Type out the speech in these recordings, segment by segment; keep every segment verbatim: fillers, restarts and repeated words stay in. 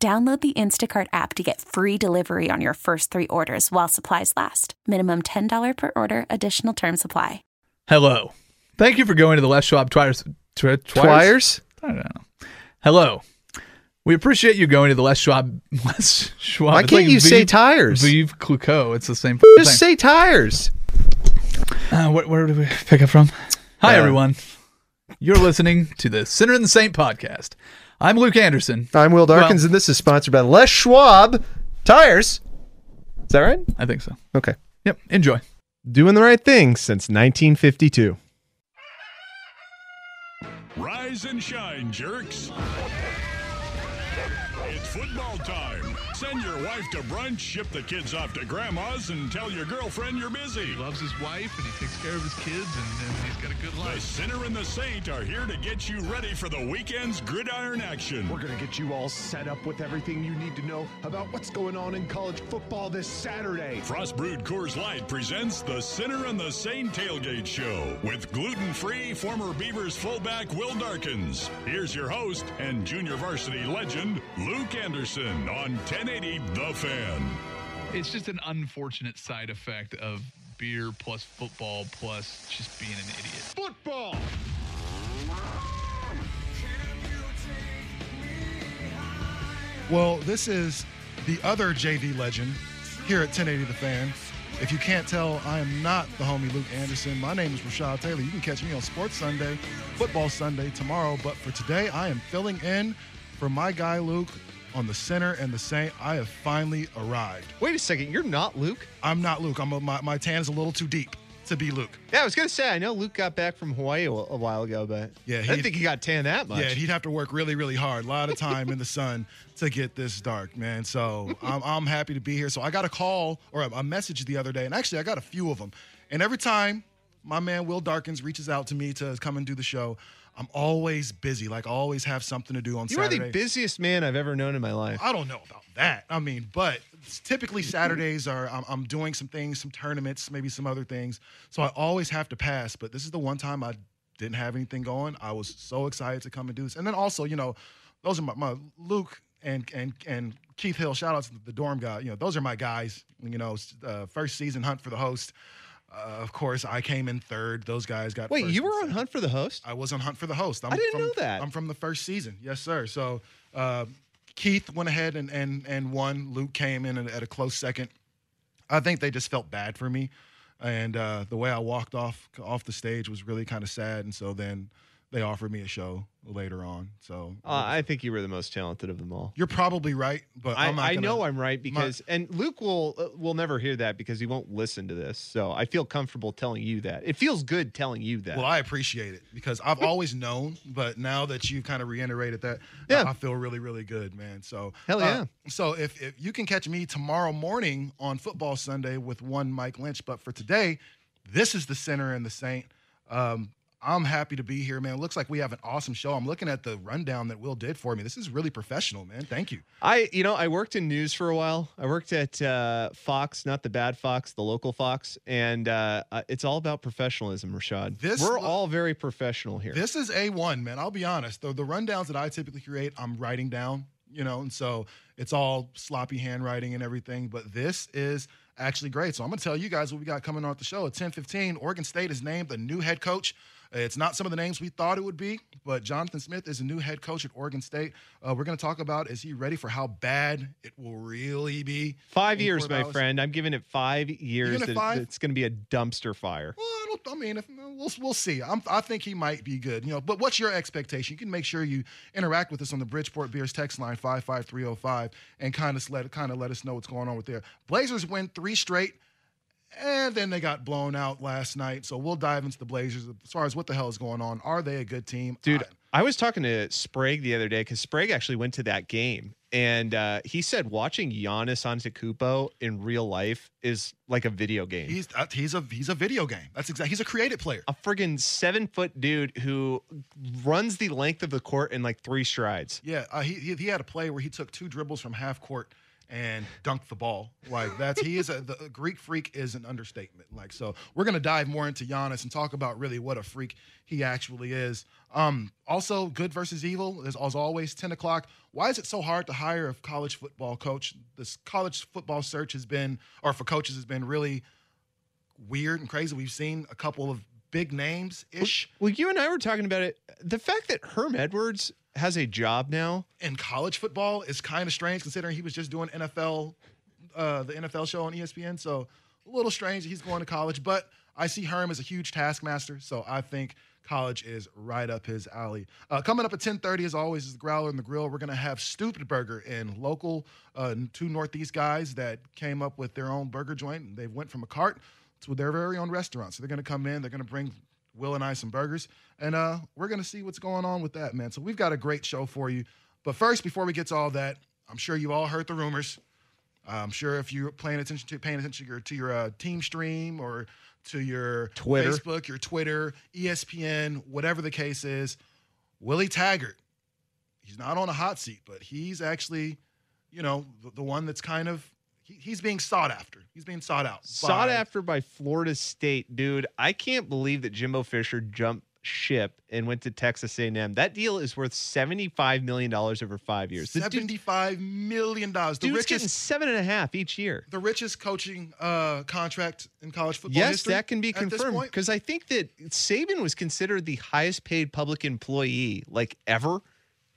Download the Instacart app to get free delivery on your first three orders while supplies last. Minimum ten dollars per order. Additional terms apply. Hello. Thank you for going to the Les Schwab Twires. Tw- Twires? I don't know. Hello. We appreciate you going to the Les Schwab. Les Schwab. Why can't like you v- say tires? Vive Clicquot. It's the same thing. Just say tires. Uh, where, where did we pick up from? Hi, uh, everyone. You're listening to the Sinner and the Saint podcast. I'm Luke Anderson. I'm Will Darkins, well, and this is sponsored by Les Schwab Tires. Is that right? I think so. Okay. Yep. Enjoy. Doing the right thing since nineteen fifty-two. Rise and shine, jerks. It's football time. Send your wife to brunch, ship the kids off to grandma's, and tell your girlfriend you're busy. He loves his wife, and he takes care of his kids, and, and he's got a good life. The Sinner and the Saint are here to get you ready for the weekend's gridiron action. We're going to get you all set up with everything you need to know about what's going on in college football this Saturday. Frostbrewed Coors Light presents the Sinner and the Saint Tailgate Show with gluten-free former Beavers fullback Will Darkins. Here's your host and junior varsity legend, Luke Anderson, on ten eighty The Fan. It's just an unfortunate side effect of beer plus football plus just being an idiot. Football! Well, this is the other J V legend here at ten eighty The Fan. If you can't tell, I am not the homie Luke Anderson. My name is Rashad Taylor. You can catch me on Sports Sunday, Football Sunday tomorrow. But for today, I am filling in for my guy Luke on the Sinner and the Saint. I have finally arrived. Wait a second, you're not Luke? I'm not Luke. I'm a, my, my tan's a little too deep to be Luke. Yeah, I was going to say, I know Luke got back from Hawaii a, a while ago, but yeah, I didn't think he got tan that much. Yeah, he'd have to work really, really hard. A lot of time in the sun to get this dark, man. So I'm, I'm happy to be here. So I got a call or a, a message the other day, and actually I got a few of them. And every time my man Will Darkins reaches out to me to come and do the show, I'm always busy. Like, I always have something to do on you Saturday. You are the busiest man I've ever known in my life. I don't know about that. I mean, but typically Saturdays are, I'm, I'm doing some things, some tournaments, maybe some other things. So I always have to pass. But this is the one time I didn't have anything going. I was so excited to come and do this. And then also, you know, those are my, my Luke and and and Keith Hill, shout out to the dorm guy. You know, those are my guys. You know, uh, first season Hunt for the Host. Uh, of course, I came in third. Those guys got Wait, first you were on Hunt for the Host? I was on Hunt for the Host. I'm I didn't from, know that. I'm from the first season. Yes, sir. So uh, Keith went ahead and, and, and won. Luke came in at a close second. I think they just felt bad for me. And uh, the way I walked off off the stage was really kind of sad. And so then they offered me a show later on. So uh, I think you were the most talented of them all. You're probably right, but I, I'm not I gonna, know I'm right because my, and Luke will uh, will never hear that because he won't listen to this. So I feel comfortable telling you that. It feels good telling you that. Well, I appreciate it because I've always known, but now that you kind of reiterated that, yeah. I, I feel really, really good, man. So hell yeah. Uh, so if if you can catch me tomorrow morning on Football Sunday with one Mike Lynch, but for today, this is the Sinner and the Saint. Um, I'm happy to be here, man. It looks like we have an awesome show. I'm looking at the rundown that Will did for me. This is really professional, man. Thank you. I, you know, I worked in news for a while. I worked at uh, Fox, not the bad Fox, the local Fox. And uh, it's all about professionalism, Rashad. This We're lo- all very professional here. This is A one, man. I'll be honest. The, the rundowns that I typically create, I'm writing down, you know, and so it's all sloppy handwriting and everything. But this is actually great. So I'm going to tell you guys what we got coming on the show. At ten fifteen, Oregon State is named the new head coach. It's not some of the names we thought it would be, but Jonathan Smith is a new head coach at Oregon State. Uh, we're going to talk about, is he ready for how bad it will really be? Five years, my friend. I'm giving it five years. It five? It's going to be a dumpster fire. Well, I, don't, I mean, if, we'll we'll see. I'm, I think he might be good. You know, but what's your expectation? You can make sure you interact with us on the Bridgeport Beers text line five five three oh five and kind of let kind of let us know what's going on with there. Blazers win three straight. And then they got blown out last night. So we'll dive into the Blazers as far as what the hell is going on. Are they a good team? Dude, I was talking to Sprague the other day because Sprague actually went to that game. And uh, he said watching Giannis Antetokounmpo in real life is like a video game. He's uh, he's a he's a video game. That's exactly. He's a creative player. A friggin' seven foot dude who runs the length of the court in like three strides. Yeah, uh, he, he he had a play where he took two dribbles from half court and dunked the ball. Like that's he is a the a Greek freak is an understatement. Like so, we're gonna dive more into Giannis and talk about really what a freak he actually is. Um, also, good versus evil. As always, ten o'clock. Why is it so hard to hire a college football coach? This college football search has been, or for coaches, has been really weird and crazy. We've seen a couple of big names ish. Well, you and I were talking about it. The fact that Herm Edwards has a job now in college football is kind of strange, considering he was just doing N F L, uh, the N F L show on E S P N. So a little strange that he's going to college, but I see Herm as a huge taskmaster. So I think college is right up his alley. Uh, coming up at ten thirty, as always, is the Growler and the Grill. We're going to have Stupid Burger and local uh, two Northeast guys that came up with their own burger joint. And they went from a cart to their very own restaurant. So they're going to come in. They're going to bring Will and I some burgers. And uh, we're going to see what's going on with that, man. So we've got a great show for you. But first, before we get to all that, I'm sure you all heard the rumors. I'm sure if you're paying attention to paying attention to your, to your uh, team stream or to your Twitter. Facebook, your Twitter, E S P N, whatever the case is, Willie Taggart, he's not on a hot seat, but he's actually, you know, the, the one that's kind of, he, he's being sought after. He's being sought out. Sought by, after by Florida State. Dude, I can't believe that Jimbo Fisher jumped ship and went to Texas A and M. That deal is worth seventy-five million dollars over five years. seventy-five million dollars. The dude's richest, getting seven and a half each year. The richest coaching uh, contract in college football yes, history. Yes, that can be confirmed because I think that Saban was considered the highest paid public employee like ever,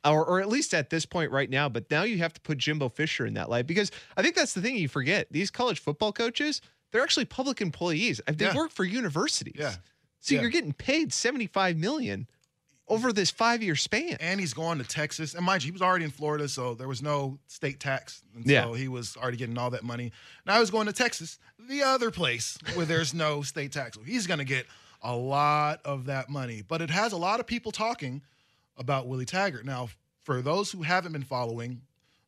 or, or at least at this point right now. But now you have to put Jimbo Fisher in that light because I think that's the thing you forget. These college football coaches, they're actually public employees. They yeah. work for universities. Yeah. So yeah. you're getting paid seventy-five million dollars over this five-year span. And he's going to Texas. And mind you, he was already in Florida, so there was no state tax. And yeah. so he was already getting all that money. Now he's going to Texas, the other place where there's no state tax. So he's going to get a lot of that money. But it has a lot of people talking about Willie Taggart. Now, for those who haven't been following,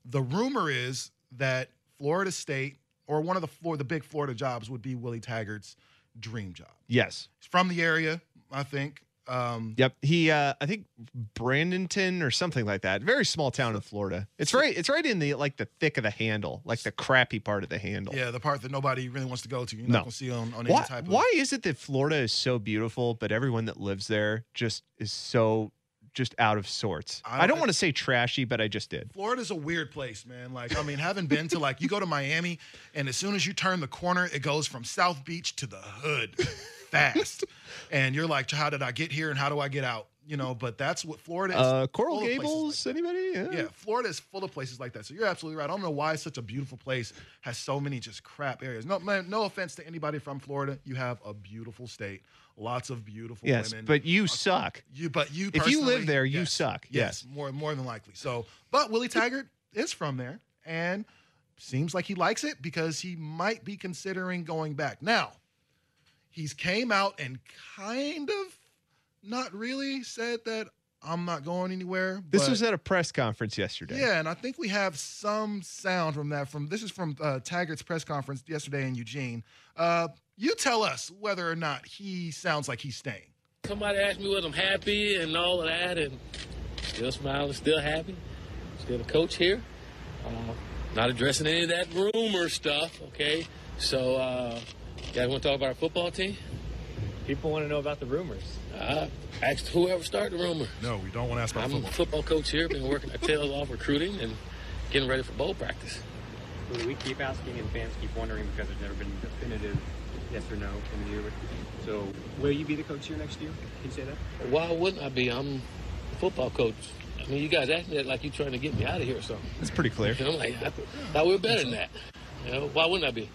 the rumor is that Florida State or one of the, the big Florida jobs would be Willie Taggart's dream job. Yes. He's from the area, I think. Um, yep. He, uh, I think Bradenton or something like that. Very small town in Florida. It's right. It's right in the, like the thick of the handle, like the crappy part of the handle. Yeah. The part that nobody really wants to go to. You're not no. going to see on, on why, any type of. Why is it that Florida is so beautiful, but everyone that lives there just is so just out of sorts? I don't, I don't want to say trashy, but I just did. Florida's a weird place, man. Like, I mean, having been to, like, you go to Miami, and as soon as you turn the corner, it goes from South Beach to the hood fast. And you're like, how did I get here, and how do I get out? You know, but that's what Florida is. Uh, Coral Gables, like anybody? Yeah. yeah, Florida is full of places like that. So you're absolutely right. I don't know why such a beautiful place has so many just crap areas. No, man, no offense to anybody from Florida. You have a beautiful state. Lots of beautiful yes, women. Yes, but you lots suck. You, but you personally, if you live there, yes, you suck. Yes, yes, more more than likely. So, but Willie Taggart is from there, and seems like he likes it because he might be considering going back. Now, he's came out and kind of not really said that I'm not going anywhere. This but, was at a press conference yesterday. Yeah, and I think we have some sound from that. From this is from uh, Taggart's press conference yesterday in Eugene. Uh, You tell us whether or not he sounds like he's staying. Somebody asked me whether I'm happy and all of that, and still smiling, still happy, still the coach here. Uh, not addressing any of that rumor stuff, okay? So, uh, you guys want to talk about our football team? People want to know about the rumors. Uh, ask whoever started the rumor. No, we don't want to ask about I'm football. I'm a football coach here, been working my tails off recruiting and getting ready for bowl practice. We keep asking, and fans keep wondering because there's never been definitive yes or no in the year. So will you be the coach here next year? Can you say that? Why wouldn't I be? I'm a football coach. I mean, you guys act that like you're trying to get me out of here or something. That's pretty clear. And I'm like, I thought we were better than that. You know, why wouldn't I be?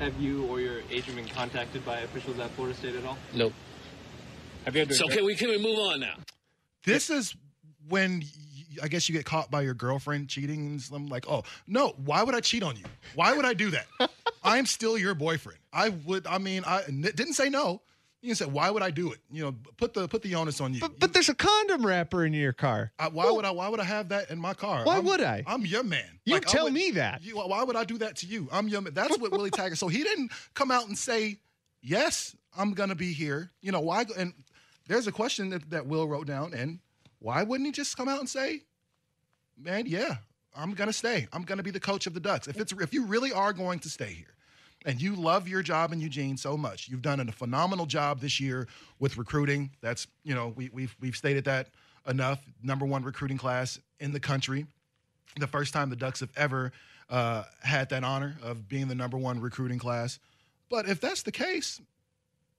Have you or your agent been contacted by officials at Florida State at all? No. Have you ever so can we, can we move on now? This is when I guess you get caught by your girlfriend cheating. And I'm like, oh, no, why would I cheat on you? Why would I do that? I'm still your boyfrind. I would, I mean, I didn't say no. You can say, why would I do it? You know, put the put the onus on you. But, but there's a condom wrapper in your car. I, why well, would I? Why would I have that in my car? Why I'm, would I? I'm your man. You like, tell would, me that. You, why would I do that to you? I'm your man. That's what Willie Taggart. So he didn't come out and say, yes, I'm gonna be here. You know why? And there's a question that, that Will wrote down. And why wouldn't he just come out and say, man, yeah, I'm gonna stay. I'm gonna be the coach of the Ducks. If it's if you really are going to stay here. And you love your job in Eugene so much. You've done a phenomenal job this year with recruiting. That's, you know, we, we've we've stated that enough. Number one recruiting class in the country. The first time the Ducks have ever uh, had that honor of being the number one recruiting class. But if that's the case,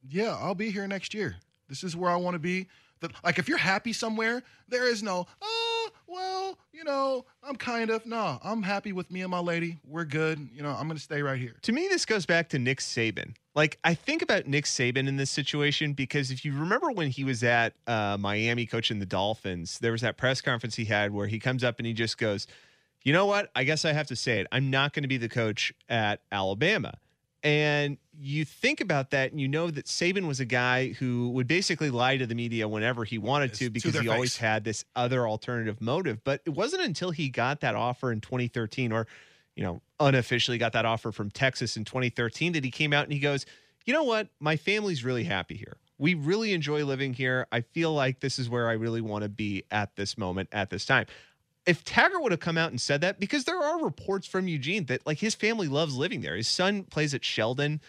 yeah, I'll be here next year. This is where I want to be. The, like, if you're happy somewhere, there is no, oh, well, you know, I'm kind of, no, I'm happy with me and my lady. We're good. You know, I'm going to stay right here. To me, this goes back to Nick Saban. Like, I think about Nick Saban in this situation because if you remember when he was at uh, Miami coaching the Dolphins, there was that press conference he had where he comes up and he just goes, you know what? I guess I have to say it. I'm not going to be the coach at Alabama. And you think about that, and you know that Saban was a guy who would basically lie to the media whenever he wanted yes, to because to he face. always had this other alternative motive. But it wasn't until he got that offer in twenty thirteen or, you know, unofficially got that offer from Texas in twenty thirteen that he came out and he goes, you know what? My family's really happy here. We really enjoy living here. I feel like this is where I really want to be at this moment, at this time. If Taggart would have come out and said that, because there are reports from Eugene that like his family loves living there. His son plays at Sheldon.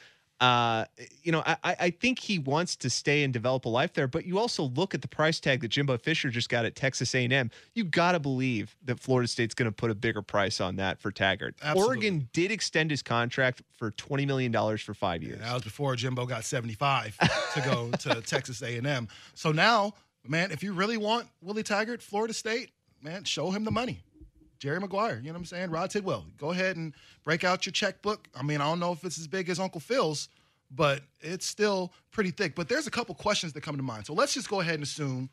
Uh, you know, I, I think he wants to stay and develop a life there. But you also look at the price tag that Jimbo Fisher just got at Texas A and M. You got to believe that Florida State's going to put a bigger price on that for Taggart. Absolutely. Oregon did extend his contract for twenty million dollars for five years. Yeah, that was before Jimbo got seventy-five to go to Texas A and M. So now, man, if you really want Willie Taggart, Florida State, man, show him the money. Jerry Maguire, you know what I'm saying? Rod Tidwell, go ahead and break out your checkbook. I mean, I don't know if it's as big as Uncle Phil's, but it's still pretty thick. But there's a couple questions that come to mind. So let's just go ahead and assume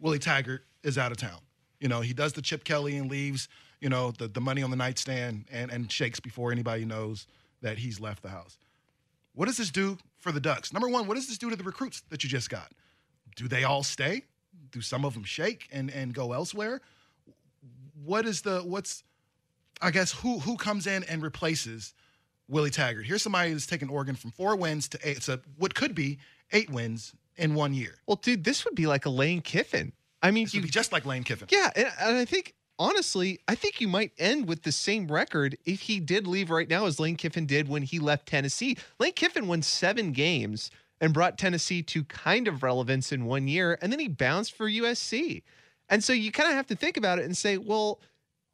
Willie Taggart is out of town. You know, he does the Chip Kelly and leaves, you know, the, the money on the nightstand and, and shakes before anybody knows that he's left the house. What does this do for the Ducks? Number one, what does this do to the recruits that you just got? Do they all stay? Do some of them shake and, and go elsewhere? What is the, what's, I guess, who who comes in and replaces Willie Taggart? Here's somebody who's taken Oregon from four wins to eight, so what could be eight wins in one year. Well, dude, this would be like a Lane Kiffin. I mean, this you, would be just like Lane Kiffin. Yeah, and, and I think, honestly, I think you might end with the same record if he did leave right now as Lane Kiffin did when he left Tennessee. Lane Kiffin won seven games and brought Tennessee to kind of relevance in one year, and then he bounced for U S C. And so you kind of have to think about it and say, well,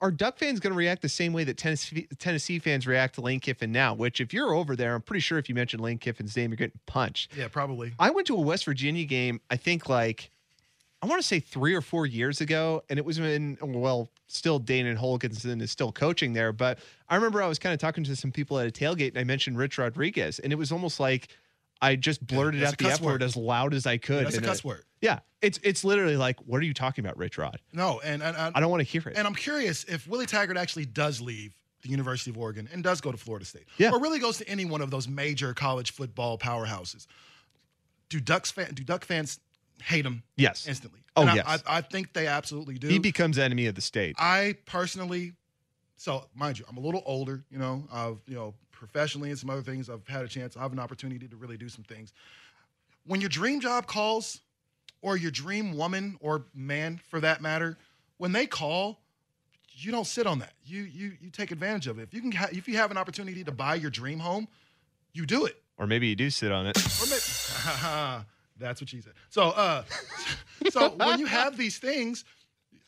are Duck fans going to react the same way that Tennessee, Tennessee fans react to Lane Kiffin now? Which, if you're over there, I'm pretty sure if you mention Lane Kiffin's name, you're getting punched. Yeah, probably. I went to a West Virginia game, I think, like, I want to say three or four years ago, and it was when, well, still Danon Holkinson is still coaching there. But I remember I was kind of talking to some people at a tailgate, and I mentioned Rich Rodriguez, and it was almost like I just blurted yeah, out the F word. word as loud as I could. Yeah, that's a cuss it, word. Yeah, it's it's literally like, what are you talking about, Rich Rod? No, and, and, and I don't want to hear it. And I'm curious if Willie Taggart actually does leave the University of Oregon and does go to Florida State, yeah. or really goes to any one of those major college football powerhouses. Do Ducks fan, do Duck fans hate him? Yes, instantly. Oh, and yes, I, I, I think they absolutely do. He becomes enemy of the state. I personally, so mind you, I'm a little older. You know, I've you know. professionally and some other things, I've had a chance, I have an opportunity to really do some things. When your dream job calls, or your dream woman or man for that matter, when they call, you don't sit on that. You you you take advantage of it. If you can, ha- if you have an opportunity to buy your dream home, you do it. Or maybe you do sit on it. Or maybe, that's what she said. So, uh, so when you have these things,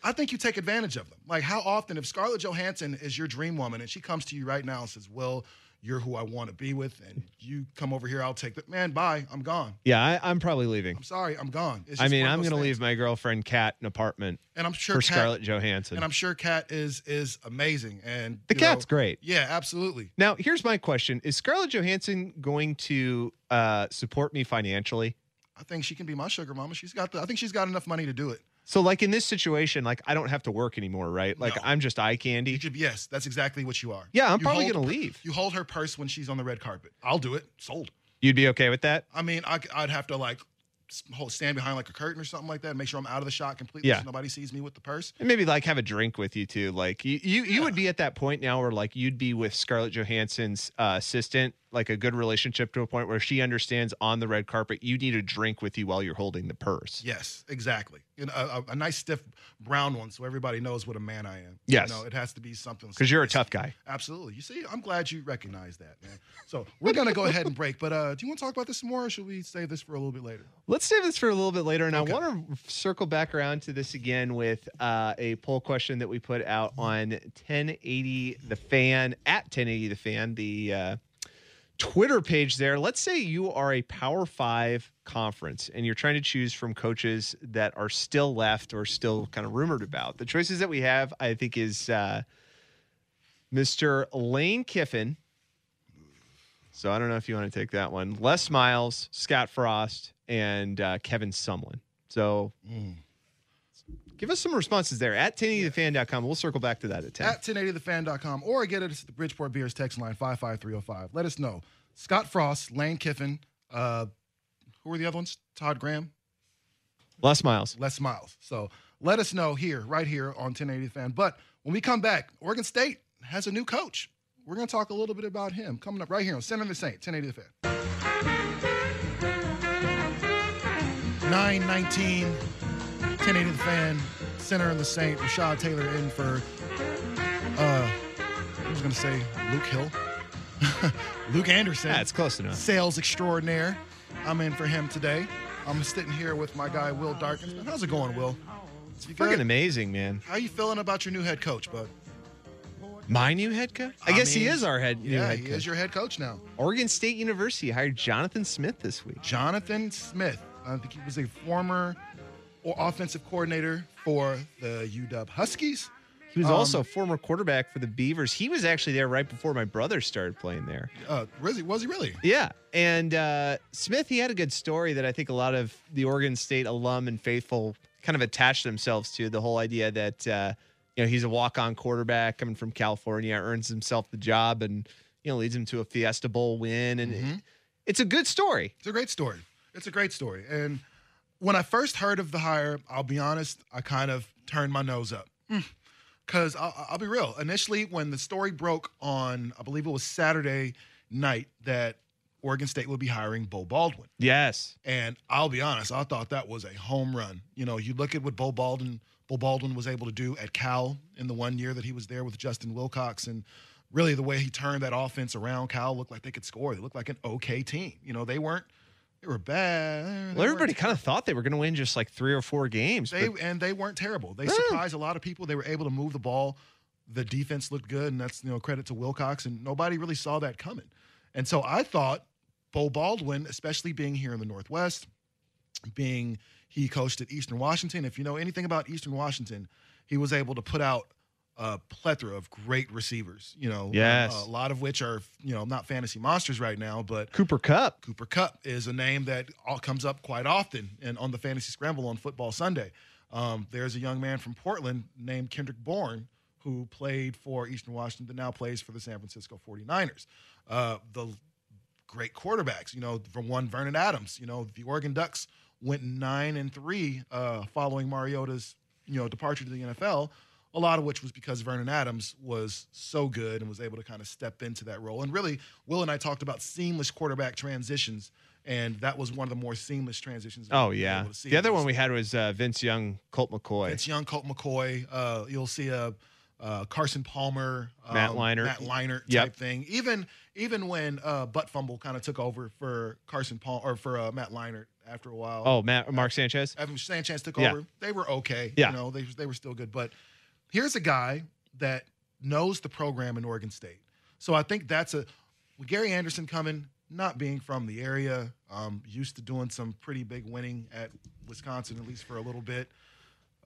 I think you take advantage of them. Like, how often, if Scarlett Johansson is your dream woman and she comes to you right now and says, "Well, you're who I want to be with, and you come over here, I'll take that." Man, bye. I'm gone. Yeah, I, I'm probably leaving. I'm sorry. I'm gone. I mean, I'm going to leave my girlfriend, Kat, an apartment and I'm sure for Kat, Scarlett Johansson. And I'm sure Kat is is amazing. And the Kat's know, great. Yeah, absolutely. Now, here's my question. Is Scarlett Johansson going to uh, support me financially? I think she can be my sugar mama. She's got the, I think she's got enough money to do it. So, like, in this situation, like, I don't have to work anymore, right? Like, no. I'm just eye candy. You should, yes, that's exactly what you are. Yeah, I'm you probably going to leave. You hold her purse when she's on the red carpet. I'll do it. Sold. You'd be okay with that? I mean, I, I'd have to, like, stand behind, like, a curtain or something like that and make sure I'm out of the shot completely yeah. so nobody sees me with the purse. And maybe, like, have a drink with you, too. Like, you you, you yeah. would be at that point now where, like, you'd be with Scarlett Johansson's uh, assistant, like, a good relationship to a point where she understands on the red carpet you need a drink with you while you're holding the purse. Yes, exactly. You know, a, a nice, stiff, brown one so everybody knows what a man I am. Yes. You know, it has to be something. Because you're a tough guy. Absolutely. You see, I'm glad you recognize that, man. So we're going to go ahead and break, but uh, do you want to talk about this some more, or should we save this for a little bit later? Let's save this for a little bit later, and okay. I want to circle back around to this again with uh, a poll question that we put out on ten eighty The Fan, at ten eighty The Fan, the uh, Twitter page there. Let's say you are a Power Five conference and you're trying to choose from coaches that are still left or still kind of rumored about. The choices that we have, I think, is uh, Mister Lane Kiffin. So I don't know if you want to take that one. Les Miles, Scott Frost, and uh, Kevin Sumlin. So mm. give us some responses there at ten eighty the fan dot com. We'll circle back to that at ten. At ten eighty the fan dot com, or get us at the Bridgeport Beers text line five five three oh five. Let us know. Scott Frost, Lane Kiffin, uh, who were the other ones? Todd Graham? Les Miles. Les Miles. So let us know here, right here on ten eighty The Fan. But when we come back, Oregon State has a new coach. We're going to talk a little bit about him coming up right here on Sinner and the Saint, ten eighty The Fan. nine nineteen ten eighty The Fan, Sinner and the Saint. Rashad Taylor in for, uh, I was going to say Luke Hill. Luke Anderson. Yeah, it's close enough. Sales extraordinaire. I'm in for him today. I'm sitting here with my guy, Will Darkins. How's it going, Will? It's freaking amazing, man. How are you feeling about your new head coach, bud? My new head coach? I, I guess mean, he is our head new yeah, head coach. Yeah, he is your head coach now. Oregon State University hired Jonathan Smith this week. Jonathan Smith. I think he was a former offensive coordinator for the U W Huskies. He was um, also a former quarterback for the Beavers. He was actually there right before my brother started playing there. Uh, was he really? Yeah. And uh, Smith, he had a good story that I think a lot of the Oregon State alum and faithful kind of attached themselves to, the whole idea that uh, you know, he's a walk-on quarterback coming from California, earns himself the job, and you know, leads him to a Fiesta Bowl win. And mm-hmm. it, it's a good story. It's a great story. It's a great story. And when I first heard of the hire, I'll be honest, I kind of turned my nose up. Because mm. I'll, I'll be real. Initially, when the story broke on, I believe it was Saturday night, that Oregon State would be hiring Beau Baldwin. Yes. And I'll be honest, I thought that was a home run. You know, you look at what Beau Baldwin, Beau Baldwin was able to do at Cal in the one year that he was there with Justin Wilcox, and really the way he turned that offense around. Cal looked like they could score. They looked like an okay team. You know, they weren't. They were bad. They well, everybody kind of thought they were going to win just like three or four games. They, but... And they weren't terrible. They yeah. surprised a lot of people. They were able to move the ball. The defense looked good, and that's, you know, credit to Wilcox, and nobody really saw that coming. And so I thought Beau Baldwin, especially being here in the Northwest, being he coached at Eastern Washington. If you know anything about Eastern Washington, he was able to put out a plethora of great receivers, you know, yes. a, a lot of which are, you know, not fantasy monsters right now, but Cooper Kupp. Cooper Kupp is a name that all comes up quite often and on the Fantasy Scramble on Football Sunday. Um, there's a young man from Portland named Kendrick Bourne who played for Eastern Washington that now plays for the San Francisco forty-niners. Uh, the great quarterbacks, you know, from one Vernon Adams, you know, the Oregon Ducks went nine and three uh, following Mariota's, you know, departure to the N F L. A lot of which was because Vernon Adams was so good and was able to kind of step into that role. And really, Will and I talked about seamless quarterback transitions, and that was one of the more seamless transitions. Oh, yeah. Able to see. The other one we had was uh, Vince Young, Colt McCoy. Vince Young, Colt McCoy. Uh, you'll see a uh, Carson Palmer, um, Matt Leinart, Matt Leinart type yep. thing. Even even when uh, Butt Fumble kind of took over for Carson Palmer or for uh, Matt Leinart. After a while, oh, Matt Mark Sanchez. After Sanchez took yeah. over, they were okay. Yeah, you know, they they were still good, but. Here's a guy that knows the program in Oregon State. So I think that's a – Gary Anderson coming, not being from the area, um, used to doing some pretty big winning at Wisconsin, at least for a little bit.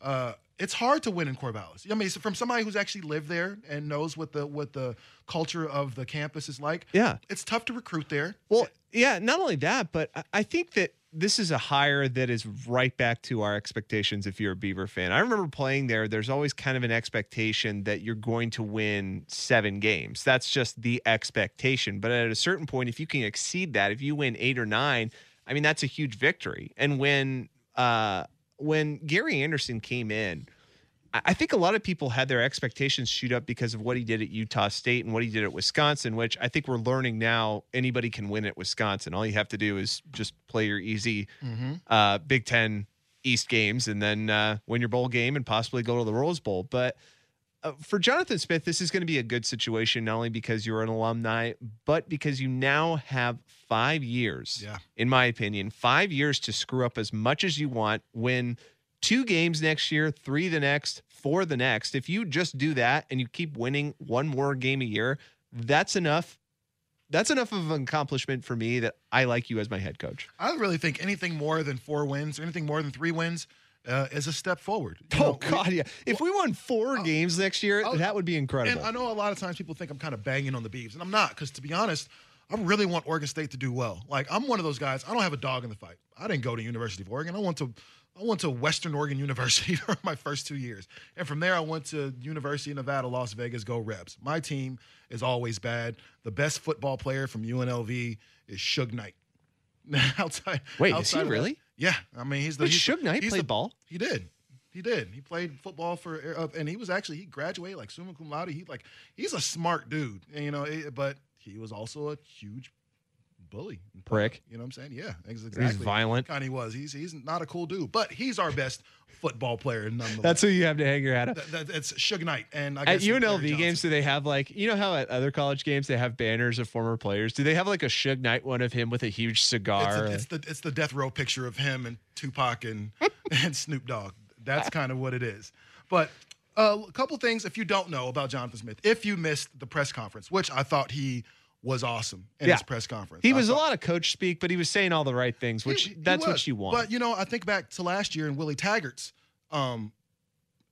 Uh, it's hard to win in Corvallis. I mean, so from somebody who's actually lived there and knows what the what the culture of the campus is like, yeah, it's tough to recruit there. Well, yeah, not only that, but I think that – this is a hire that is right back to our expectations if you're a Beaver fan. I remember playing there. There's always kind of an expectation that you're going to win seven games. That's just the expectation. But at a certain point, if you can exceed that, if you win eight or nine, I mean, that's a huge victory. And when uh, when Gary Anderson came in, I think a lot of people had their expectations shoot up because of what he did at Utah State and what he did at Wisconsin, which I think we're learning now anybody can win at Wisconsin. All you have to do is just play your easy mm-hmm. uh, Big Ten East games and then uh, win your bowl game and possibly go to the Rose Bowl. But uh, for Jonathan Smith, this is going to be a good situation, not only because you're an alumni, but because you now have five years, yeah. in my opinion, five years to screw up as much as you want, win two games next year, three the next, four the next. If you just do that and you keep winning one more game a year, that's enough. That's enough of an accomplishment for me that I like you as my head coach. I don't really think anything more than four wins or anything more than three wins uh, is a step forward. You oh, know, God, we, yeah. If well, we won four I'll, games next year, I'll, that would be incredible. And I know a lot of times people think I'm kind of banging on the Beavs, and I'm not, because to be honest, I really want Oregon State to do well. Like, I'm one of those guys. I don't have a dog in the fight. I didn't go to University of Oregon. I want to – I went to Western Oregon University for my first two years. And from there, I went to University of Nevada, Las Vegas, go Rebs. My team is always bad. The best football player from U N L V is Suge Knight. outside, Wait, outside is he really? That, yeah. I mean, he's the – Wait, he's Suge Knight he's played the, ball? He did. He did. He played football for uh, – and he was actually – he graduated like summa cum laude. He, like, he's a smart dude, and, you know, it, but he was also a huge – bully prick, you know what I'm saying? Yeah, exactly. He's violent. Kind he was. He's he's not a cool dude, but he's our best football player. Nonetheless, that's who you have to hang your hat on. That, that, it's Suge Knight, and I guess at U N L V games, do they have, like, you know how at other college games they have banners of former players? Do they have like a Suge Knight one of him with a huge cigar? It's, a, it's the it's the death row picture of him and Tupac and and Snoop Dogg. That's kind of what it is. But uh, a couple things, if you don't know about Jonathan Smith, if you missed the press conference, which I thought he was awesome in yeah. his press conference. He was thought, a lot of coach speak, but he was saying all the right things, which he, he that's was. What you want. But, you know, I think back to last year and Willie Taggart's um,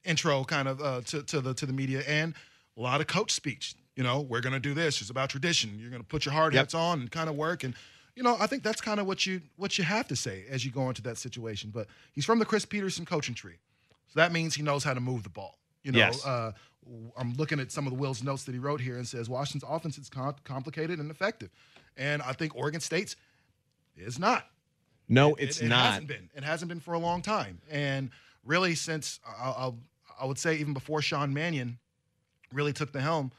intro kind of uh, to, to the to the media, and a lot of coach speech. You know, we're going to do this. It's about tradition. You're going to put your hard yep. hats on and kind of work. And, you know, I think that's kind of what you what you have to say as you go into that situation. But he's from the Chris Peterson coaching tree. So that means he knows how to move the ball. You know, yes. uh, I'm looking at some of the Will's notes that he wrote here and says Washington's offense is com- complicated and effective. And I think Oregon State's is not. No, it, it's it, it not. It hasn't been. It hasn't been for a long time. And really since, I, I, I would say even before Sean Mannion really took the helm,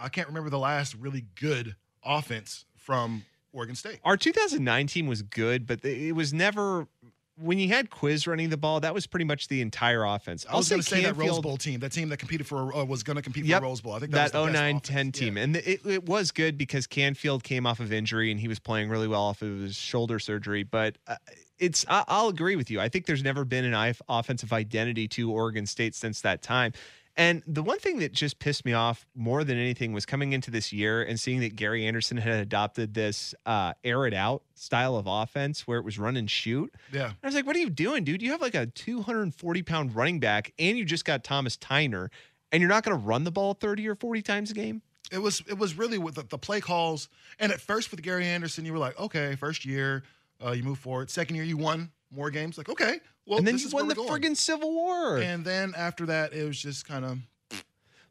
I can't remember the last really good offense from Oregon State. Our two thousand nine team was good, but it was never – when you had Quiz running the ball, that was pretty much the entire offense. I was going to say that Rose Bowl team, that team that competed for uh, was going to compete yep, for Rose Bowl. I think that, that was the oh nine ten team, yeah. and it, it was good because Canfield came off of injury and he was playing really well off of his shoulder surgery. But uh, it's, I, I'll agree with you. I think there's never been an offensive identity to Oregon State since that time. And the one thing that just pissed me off more than anything was coming into this year and seeing that Gary Anderson had adopted this uh, air it out style of offense where it was run and shoot. Yeah. And I was like, what are you doing, dude? You have like a two hundred forty pound running back and you just got Thomas Tyner and you're not going to run the ball thirty or forty times a game. It was, it was really with the, the play calls. And at first with Gary Anderson, you were like, okay, first year uh, you move forward. Second year you won more games. Like, okay. Well, and then you won the friggin' Civil War. And then after that, it was just kind of.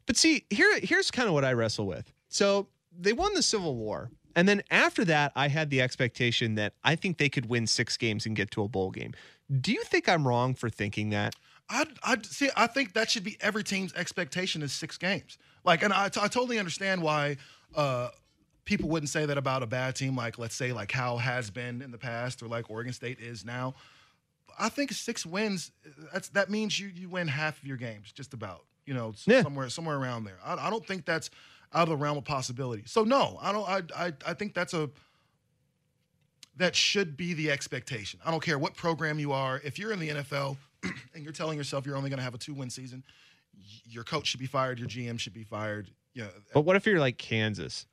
But see, here, here's kind of what I wrestle with. So they won the Civil War. And then after that, I had the expectation that I think they could win six games and get to a bowl game. Do you think I'm wrong for thinking that? I, I see. I think that should be every team's expectation is six games. Like, and I, t- I totally understand why uh, people wouldn't say that about a bad team. Like, let's say like Cal has been in the past or like Oregon State is now. I think six wins, that's, that means you you win half of your games, just about, you know, yeah. somewhere somewhere around there. I, I don't think that's out of the realm of possibility. So, no, I don't. I, I I think that's a that should be the expectation. I don't care what program you are. If you're in the N F L and you're telling yourself you're only going to have a two-win season, your coach should be fired, your G M should be fired. You know, but what if you're like Kansas?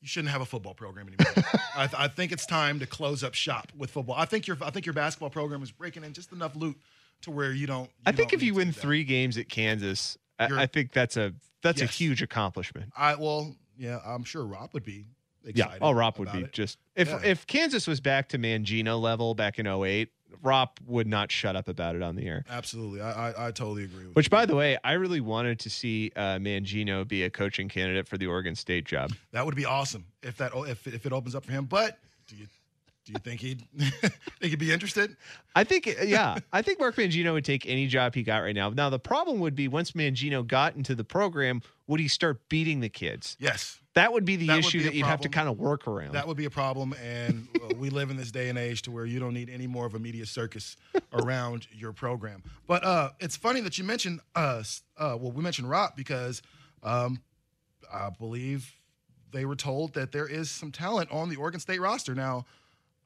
You shouldn't have a football program anymore. I, th- I think it's time to close up shop with football. I think your I think your basketball program is breaking in just enough loot to where you don't. You I think don't if you win three games at Kansas, I, I think that's a that's yes. a huge accomplishment. I well, yeah, I'm sure Rob would be excited. Yeah, oh, Rop would be it. just if yeah. if Kansas was back to Mangino level back in oh eight, Rop would not shut up about it on the air. Absolutely, I I, I totally agree with Which, you. by the way, I really wanted to see uh, Mangino be a coaching candidate for the Oregon State job. That would be awesome if that if if it opens up for him. But do you do you think he'd think he'd be interested? I think yeah, I think Mark Mangino would take any job he got right now. Now the problem would be once Mangino got into the program, would he start beating the kids? Yes. That would be the that issue be that you'd problem. have to kind of work around. That would be a problem, and uh, we live in this day and age to where you don't need any more of a media circus around your program. But uh, it's funny that you mentioned us. Uh, well, we mentioned Rop because um, I believe they were told that there is some talent on the Oregon State roster. Now,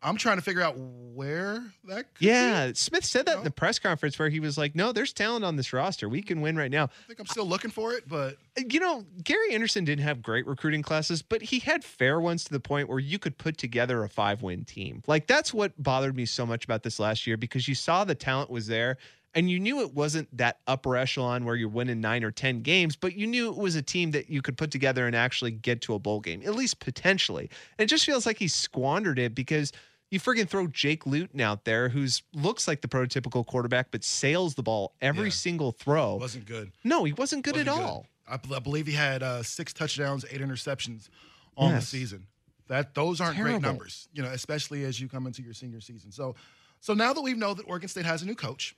I'm trying to figure out where that could yeah, be. Yeah, Smith said that you know? in the press conference where he was like, no, there's talent on this roster. We can win right now. I think I'm still looking for it, but... You know, Gary Anderson didn't have great recruiting classes, but he had fair ones to the point where you could put together a five-win team. Like, that's what bothered me so much about this last year because you saw the talent was there, and you knew it wasn't that upper echelon where you're winning nine or ten games, but you knew it was a team that you could put together and actually get to a bowl game, at least potentially. And it just feels like he squandered it because... You friggin' throw Jake Luton out there, who's looks like the prototypical quarterback, but sails the ball every yeah. single throw. Wasn't good. No, he wasn't good wasn't at good. all. I, b- I believe he had uh, six touchdowns, eight interceptions on yes. the season. That those aren't Terrible. great numbers, you know, especially as you come into your senior season. So, so now that we know that Oregon State has a new coach,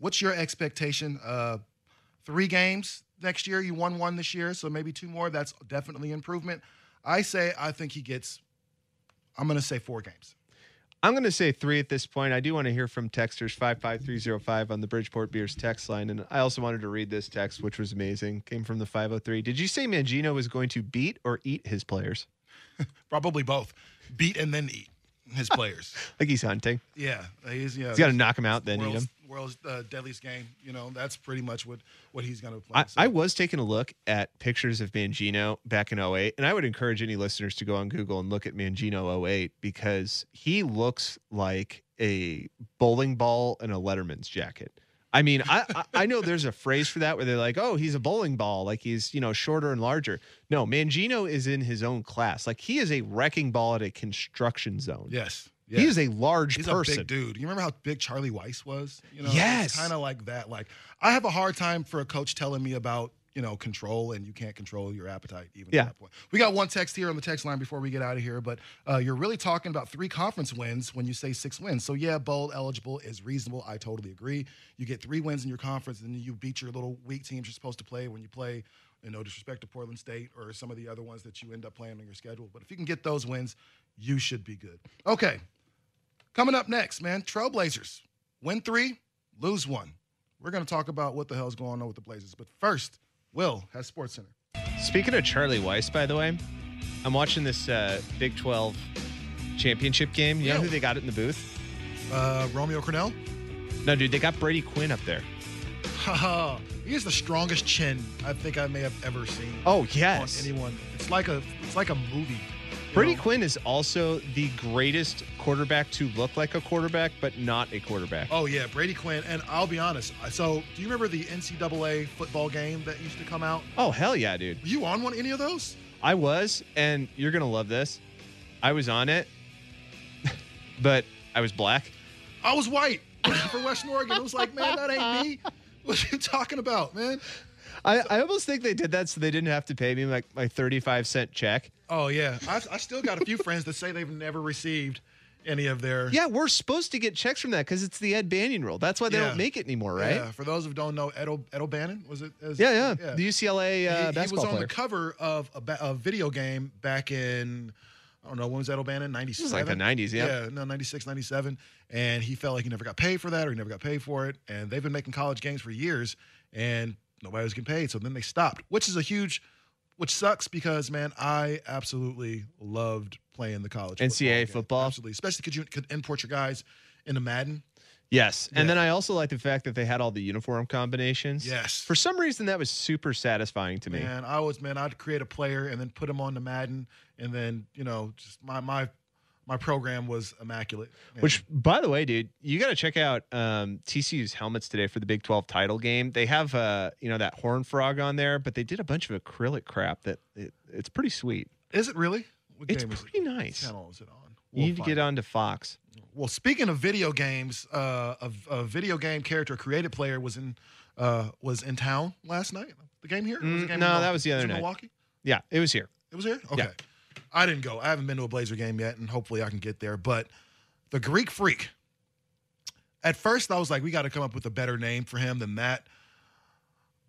what's your expectation? Uh, three games next year. You won one this year, so maybe two more. That's definitely improvement. I say I think he gets. I'm going to say four games. I'm going to say three at this point. I do want to hear from texters five five three zero five on the Bridgeport Beers text line. And I also wanted to read this text, which was amazing. Came from the five oh three. Did you say Mangino was going to beat or eat his players? Probably both. Beat and then eat his players. Like he's hunting. Yeah. He's, you know, he's got to knock him out, then eat him. World's uh, deadliest game. You know, that's pretty much what, what he's going to play. I, so. I was taking a look at pictures of Mangino back in oh eight, and I would encourage any listeners to go on Google and look at Mangino oh eight because he looks like a bowling ball in a letterman's jacket. I mean, I, I, I know there's a phrase for that where they're like, oh, he's a bowling ball. Like he's, you know, shorter and larger. No, Mangino is in his own class. Like he is a wrecking ball at a construction zone. Yes. Yeah. He is a large He's person. He's a big dude. You remember how big Charlie Weiss was? You know, yes. Kind of like that. Like, I have a hard time for a coach telling me about, you know, control, and you can't control your appetite even yeah. at that point. We got one text here on the text line before we get out of here, but uh, you're really talking about three conference wins when you say six wins. So, yeah, bowl eligible is reasonable. I totally agree. You get three wins in your conference, and then you beat your little weak teams you're supposed to play when you play, and no disrespect to Portland State or some of the other ones that you end up playing on your schedule. But if you can get those wins, you should be good. Okay. Coming up next, man, Trailblazers. Win three, lose one. We're going to talk about what the hell's going on with the Blazers. But first, Will has SportsCenter. Speaking of Charlie Weiss, by the way, I'm watching this uh, Big twelve championship game. You yeah. know who they got it in the booth? Uh, Romeo Cornell? No, dude, they got Brady Quinn up there. He has the strongest chin I think I may have ever seen. Oh, yes. On anyone. It's like a, it's like a movie. Brady know? Quinn is also the greatest quarterback to look like a quarterback, but not a quarterback. Oh, yeah, Brady Quinn. And I'll be honest. So, do you remember the N C double A football game that used to come out? Oh, hell yeah, dude. Were you on one any of those? I was, and you're going to love this. I was on it, but I was black. I was white for Western Oregon. I was like, man, that ain't me. What are you talking about, man? I, I almost think they did that so they didn't have to pay me like my thirty-five cent check. Oh, yeah. I, I still got a few friends that say they've never received any of their... Yeah, we're supposed to get checks from that because it's the Ed Bannon rule. That's why they yeah. don't make it anymore, right? Yeah, for those who don't know, Ed, o- Ed O'Bannon, was it? As, yeah, yeah, yeah. The U C L A uh, he, basketball player. He was on player. the cover of a, ba- a video game back in... I don't know, when was Ed O'Bannon? ninety-seven It was like the nineties, yeah. Yeah, no, ninety-six, ninety-seven And he felt like he never got paid for that or he never got paid for it. And they've been making college games for years, and nobody was getting paid. So then they stopped, which is a huge, which sucks because, man, I absolutely loved playing the college N C A A football. football. Absolutely, especially because you could import your guys into Madden. Yes, and yeah. then I also like the fact that they had all the uniform combinations. Yes. For some reason, that was super satisfying to me. Man, I was, man, I'd create a player and then put him on the Madden, and then, you know, just my my my program was immaculate. Man. Which, by the way, dude, you got to check out um, T C U's helmets today for the Big twelve title game. They have, uh, you know, that horn frog on there, but they did a bunch of acrylic crap that it, it's pretty sweet. Is it really? What it's game pretty is it? nice. What channel is it on? We'll you need to get on to Fox. Well, speaking of video games, uh, a, a video game character, creative player, was in uh, was in town last night. The game here? Mm, was the game no, in, that was the other was night. Milwaukee? Yeah, it was here. It was here? Okay. Yeah. I didn't go. I haven't been to a Blazer game yet, and hopefully I can get there. But the Greek Freak, at first I was like, we got to come up with a better name for him than that.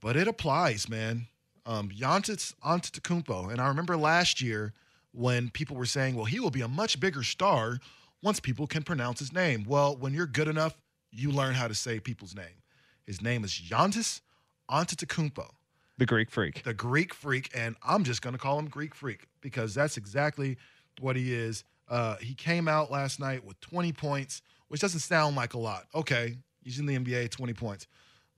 But it applies, man. Um, Giannis Antetokounmpo. And I remember last year when people were saying, well, he will be a much bigger star once people can pronounce his name. Well, when you're good enough, you learn how to say people's name. His name is Giannis Antetokounmpo. The Greek Freak. The Greek Freak, and I'm just going to call him Greek Freak because that's exactly what he is. Uh, he came out last night with twenty points, which doesn't sound like a lot. Okay, he's in the N B A, twenty points.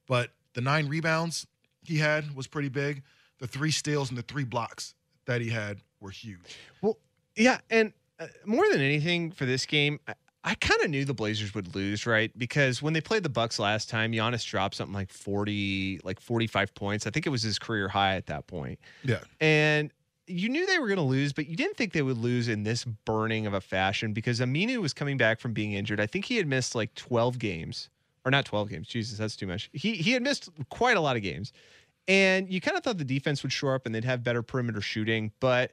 But the nine rebounds he had was pretty big. The three steals and the three blocks that he had were huge. Well, yeah, and uh, more than anything for this game, I, I kind of knew the Blazers would lose, right? Because when they played the Bucks last time, Giannis dropped something like forty, like forty-five points. I think it was his career high at that point. Yeah. And you knew they were going to lose, but you didn't think they would lose in this burning of a fashion because Aminu was coming back from being injured. I think he had missed like twelve games. Or not twelve games. Jesus, that's too much. He he had missed quite a lot of games. And you kind of thought the defense would shore up and they'd have better perimeter shooting, but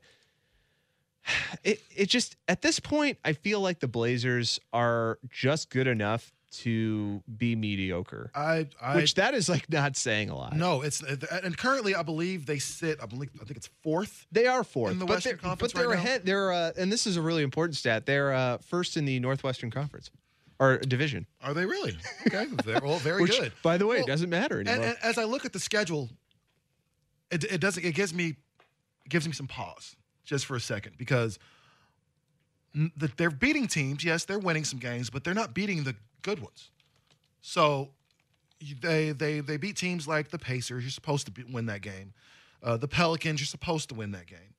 It it just at this point I feel like the Blazers are just good enough to be mediocre. I, I which that is like not saying a lot. No, it's and currently I believe they sit. I believe I think it's fourth. They are fourth in the Western Conference. But they're right ahead. Now. They're uh, and this is a really important stat. They're uh, first in the Northwestern Conference or division. Are they really? Okay, they're all very which, good. By the way, well, it doesn't matter anymore. And, and as I look at the schedule, it it doesn't. It gives me it gives me some pause. Just for a second, because they're beating teams. Yes, they're winning some games, but they're not beating the good ones. So they they they beat teams like the Pacers. You're supposed to be, win that game. Uh, the Pelicans. You're supposed to win that game.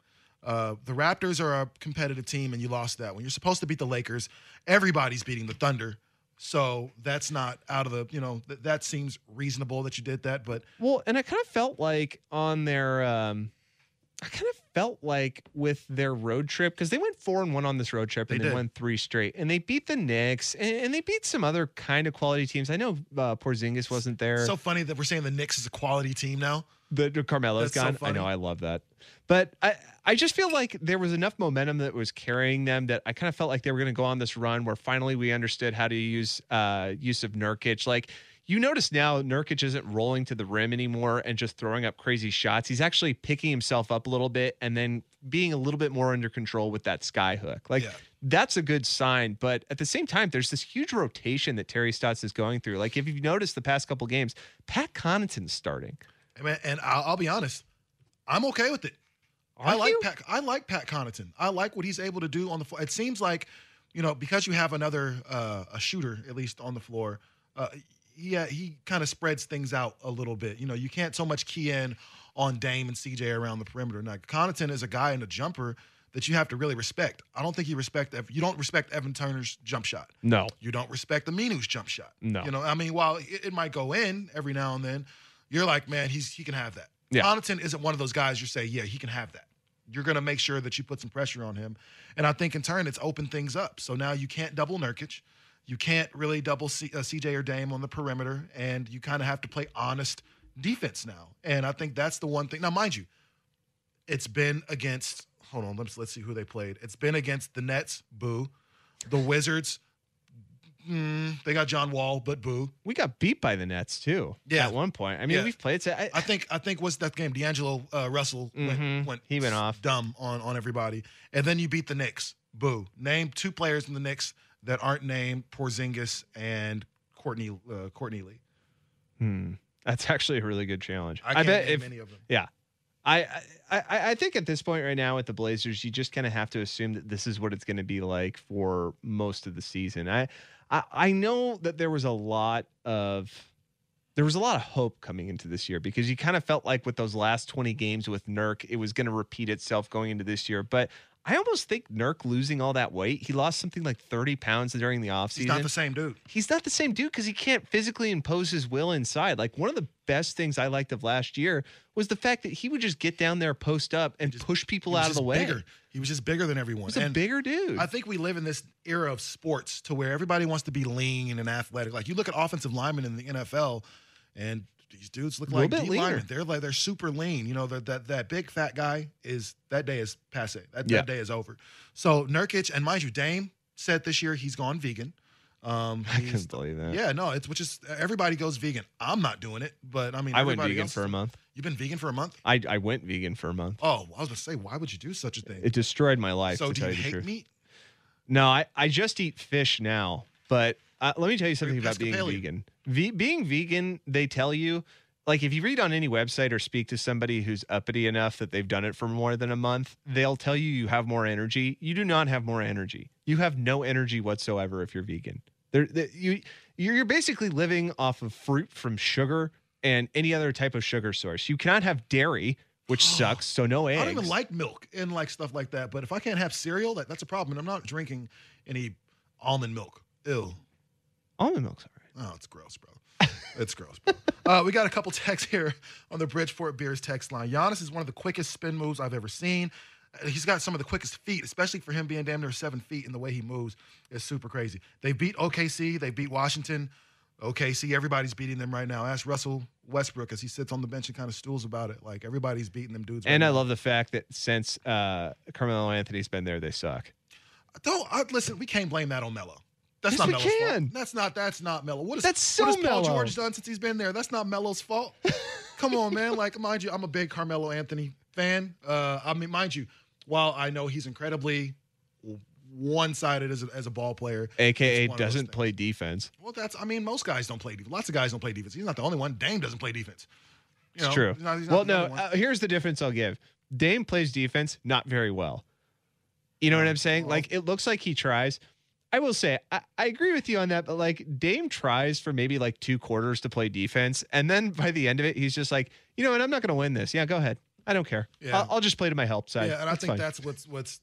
Uh, the Raptors are a competitive team, and you lost that one. You're supposed to beat the Lakers. Everybody's beating the Thunder. So that's not out of the, you know, th- that seems reasonable that you did that. But well, and I kind of felt like on their. Um... I kind of felt like with their road trip, because they went four and one on this road trip and they, they won three straight. And they beat the Knicks and, and they beat some other kind of quality teams. I know uh, Porzingis wasn't there. So funny that we're saying the Knicks is a quality team now. The Carmelo's gone. So I know, I love that. But I, I just feel like there was enough momentum that was carrying them that I kind of felt like they were going to go on this run where finally we understood how to use uh, Jusuf Nurkić. Like, you notice now Nurkic isn't rolling to the rim anymore and just throwing up crazy shots. He's actually picking himself up a little bit and then being a little bit more under control with that sky hook. Like, yeah. That's a good sign. But at the same time, there's this huge rotation that Terry Stotts is going through. Like, if you've noticed the past couple games, Pat Connaughton's starting. And I'll, I'll be honest, I'm okay with it. Aren't I like you? Pat. I like Pat Connaughton. I like what he's able to do on the floor. It seems like, you know, because you have another uh, a shooter, at least on the floor, uh, yeah, he kind of spreads things out a little bit. You know, you can't so much key in on Dame and C J around the perimeter. Now, Connaughton is a guy in a jumper that you have to really respect. I don't think you respect – you don't respect Evan Turner's jump shot. No. You don't respect Aminu's jump shot. No. You know, I mean, while it, it might go in every now and then, you're like, man, he's he can have that. Yeah. Connaughton isn't one of those guys you say, yeah, he can have that. You're going to make sure that you put some pressure on him. And I think, in turn, it's opened things up. So now you can't double Nurkic. You can't really double C- uh, C J or Dame on the perimeter, and you kind of have to play honest defense now. And I think that's the one thing. Now, mind you, it's been against – hold on, let's, let's see who they played. It's been against the Nets, boo. The Wizards, mm, they got John Wall, but boo. We got beat by the Nets, too, yeah. At one point. I mean, yeah. We've played so – I think – I think what's that game? D'Angelo uh, Russell mm-hmm. went, went He went off. Dumb on, on everybody. And then you beat the Knicks, boo. Name two players in the Knicks – that aren't named Porzingis and Courtney uh, Courtney Lee. Hmm. That's actually a really good challenge. I can't I bet name if, any of them. Yeah. I, I I think at this point right now with the Blazers, you just kind of have to assume that this is what it's going to be like for most of the season. I, I I know that there was a lot of there was a lot of hope coming into this year because you kind of felt like with those last twenty games with Nurk, it was going to repeat itself going into this year. But I almost think Nurk losing all that weight, he lost something like thirty pounds during the offseason. He's not the same dude. He's not the same dude because he can't physically impose his will inside. Like, one of the best things I liked of last year was the fact that he would just get down there, post up, and just push people out of the way. Bigger. He was just bigger than everyone. He's a bigger dude. I think we live in this era of sports to where everybody wants to be lean and athletic. Like, you look at offensive linemen in the N F L, and these dudes look like D linemen. They're like they're super lean. You know, that that that big fat guy is that day is passé. That, yeah. that day is over. So Nurkic, and mind you, Dame said this year he's gone vegan. Um, I can't believe that. Yeah, no, it's which is everybody goes vegan. I'm not doing it, but I mean, I went vegan else, for a month. You've been vegan for a month? I I went vegan for a month. Oh, I was gonna say, why would you do such a thing? It destroyed my life. So to do tell you, you hate the truth. meat? No, I I just eat fish now, but. Uh, let me tell you something about being vegan. V- being vegan, they tell you, like, if you read on any website or speak to somebody who's uppity enough that they've done it for more than a month, they'll tell you you have more energy. You do not have more energy. You have no energy whatsoever if you're vegan. They're, they, you, you're basically living off of fruit from sugar and any other type of sugar source. You cannot have dairy, which sucks, so no eggs. I don't even like milk and, like, stuff like that, but if I can't have cereal, that, that's a problem, and I'm not drinking any almond milk. Ew. Almond milk's all right. Oh, it's gross, bro. It's gross, bro. Uh, we got a couple texts here on the Bridgeport Beers text line. Giannis is one of the quickest spin moves I've ever seen. He's got some of the quickest feet, especially for him being damn near seven feet, and the way he moves is super crazy. They beat O K C. They beat Washington. O K C, everybody's beating them right now. Ask Russell Westbrook as he sits on the bench and kind of stools about it. Like, everybody's beating them dudes. And right I now. love the fact that since uh, Carmelo Anthony's been there, they suck. Don't, I, listen, we can't blame that on Melo. That's yes, not Melo's fault. That's not that's not Melo. What is that's so what has Paul George done since he's been there? That's not Melo's fault. Come on, man. Like, mind you, I'm a big Carmelo Anthony fan. Uh, I mean, mind you, while I know he's incredibly one-sided as a, as a ball player, A K A doesn't play defense. Well, that's I mean, most guys don't play defense. Lots of guys don't play defense. He's not the only one. Dame doesn't play defense. You know, it's true. He's not, he's not well, no. Uh, here's the difference I'll give. Dame plays defense not very well. You know what I'm saying? Well, like, it looks like he tries. I will say, I, I agree with you on that, but, like, Dame tries for maybe, like, two quarters to play defense, and then by the end of it, he's just like, you know what, I'm not going to win this. Yeah, go ahead. I don't care. Yeah. I'll, I'll just play to my help side. Yeah, and I it's think fine. that's what's what's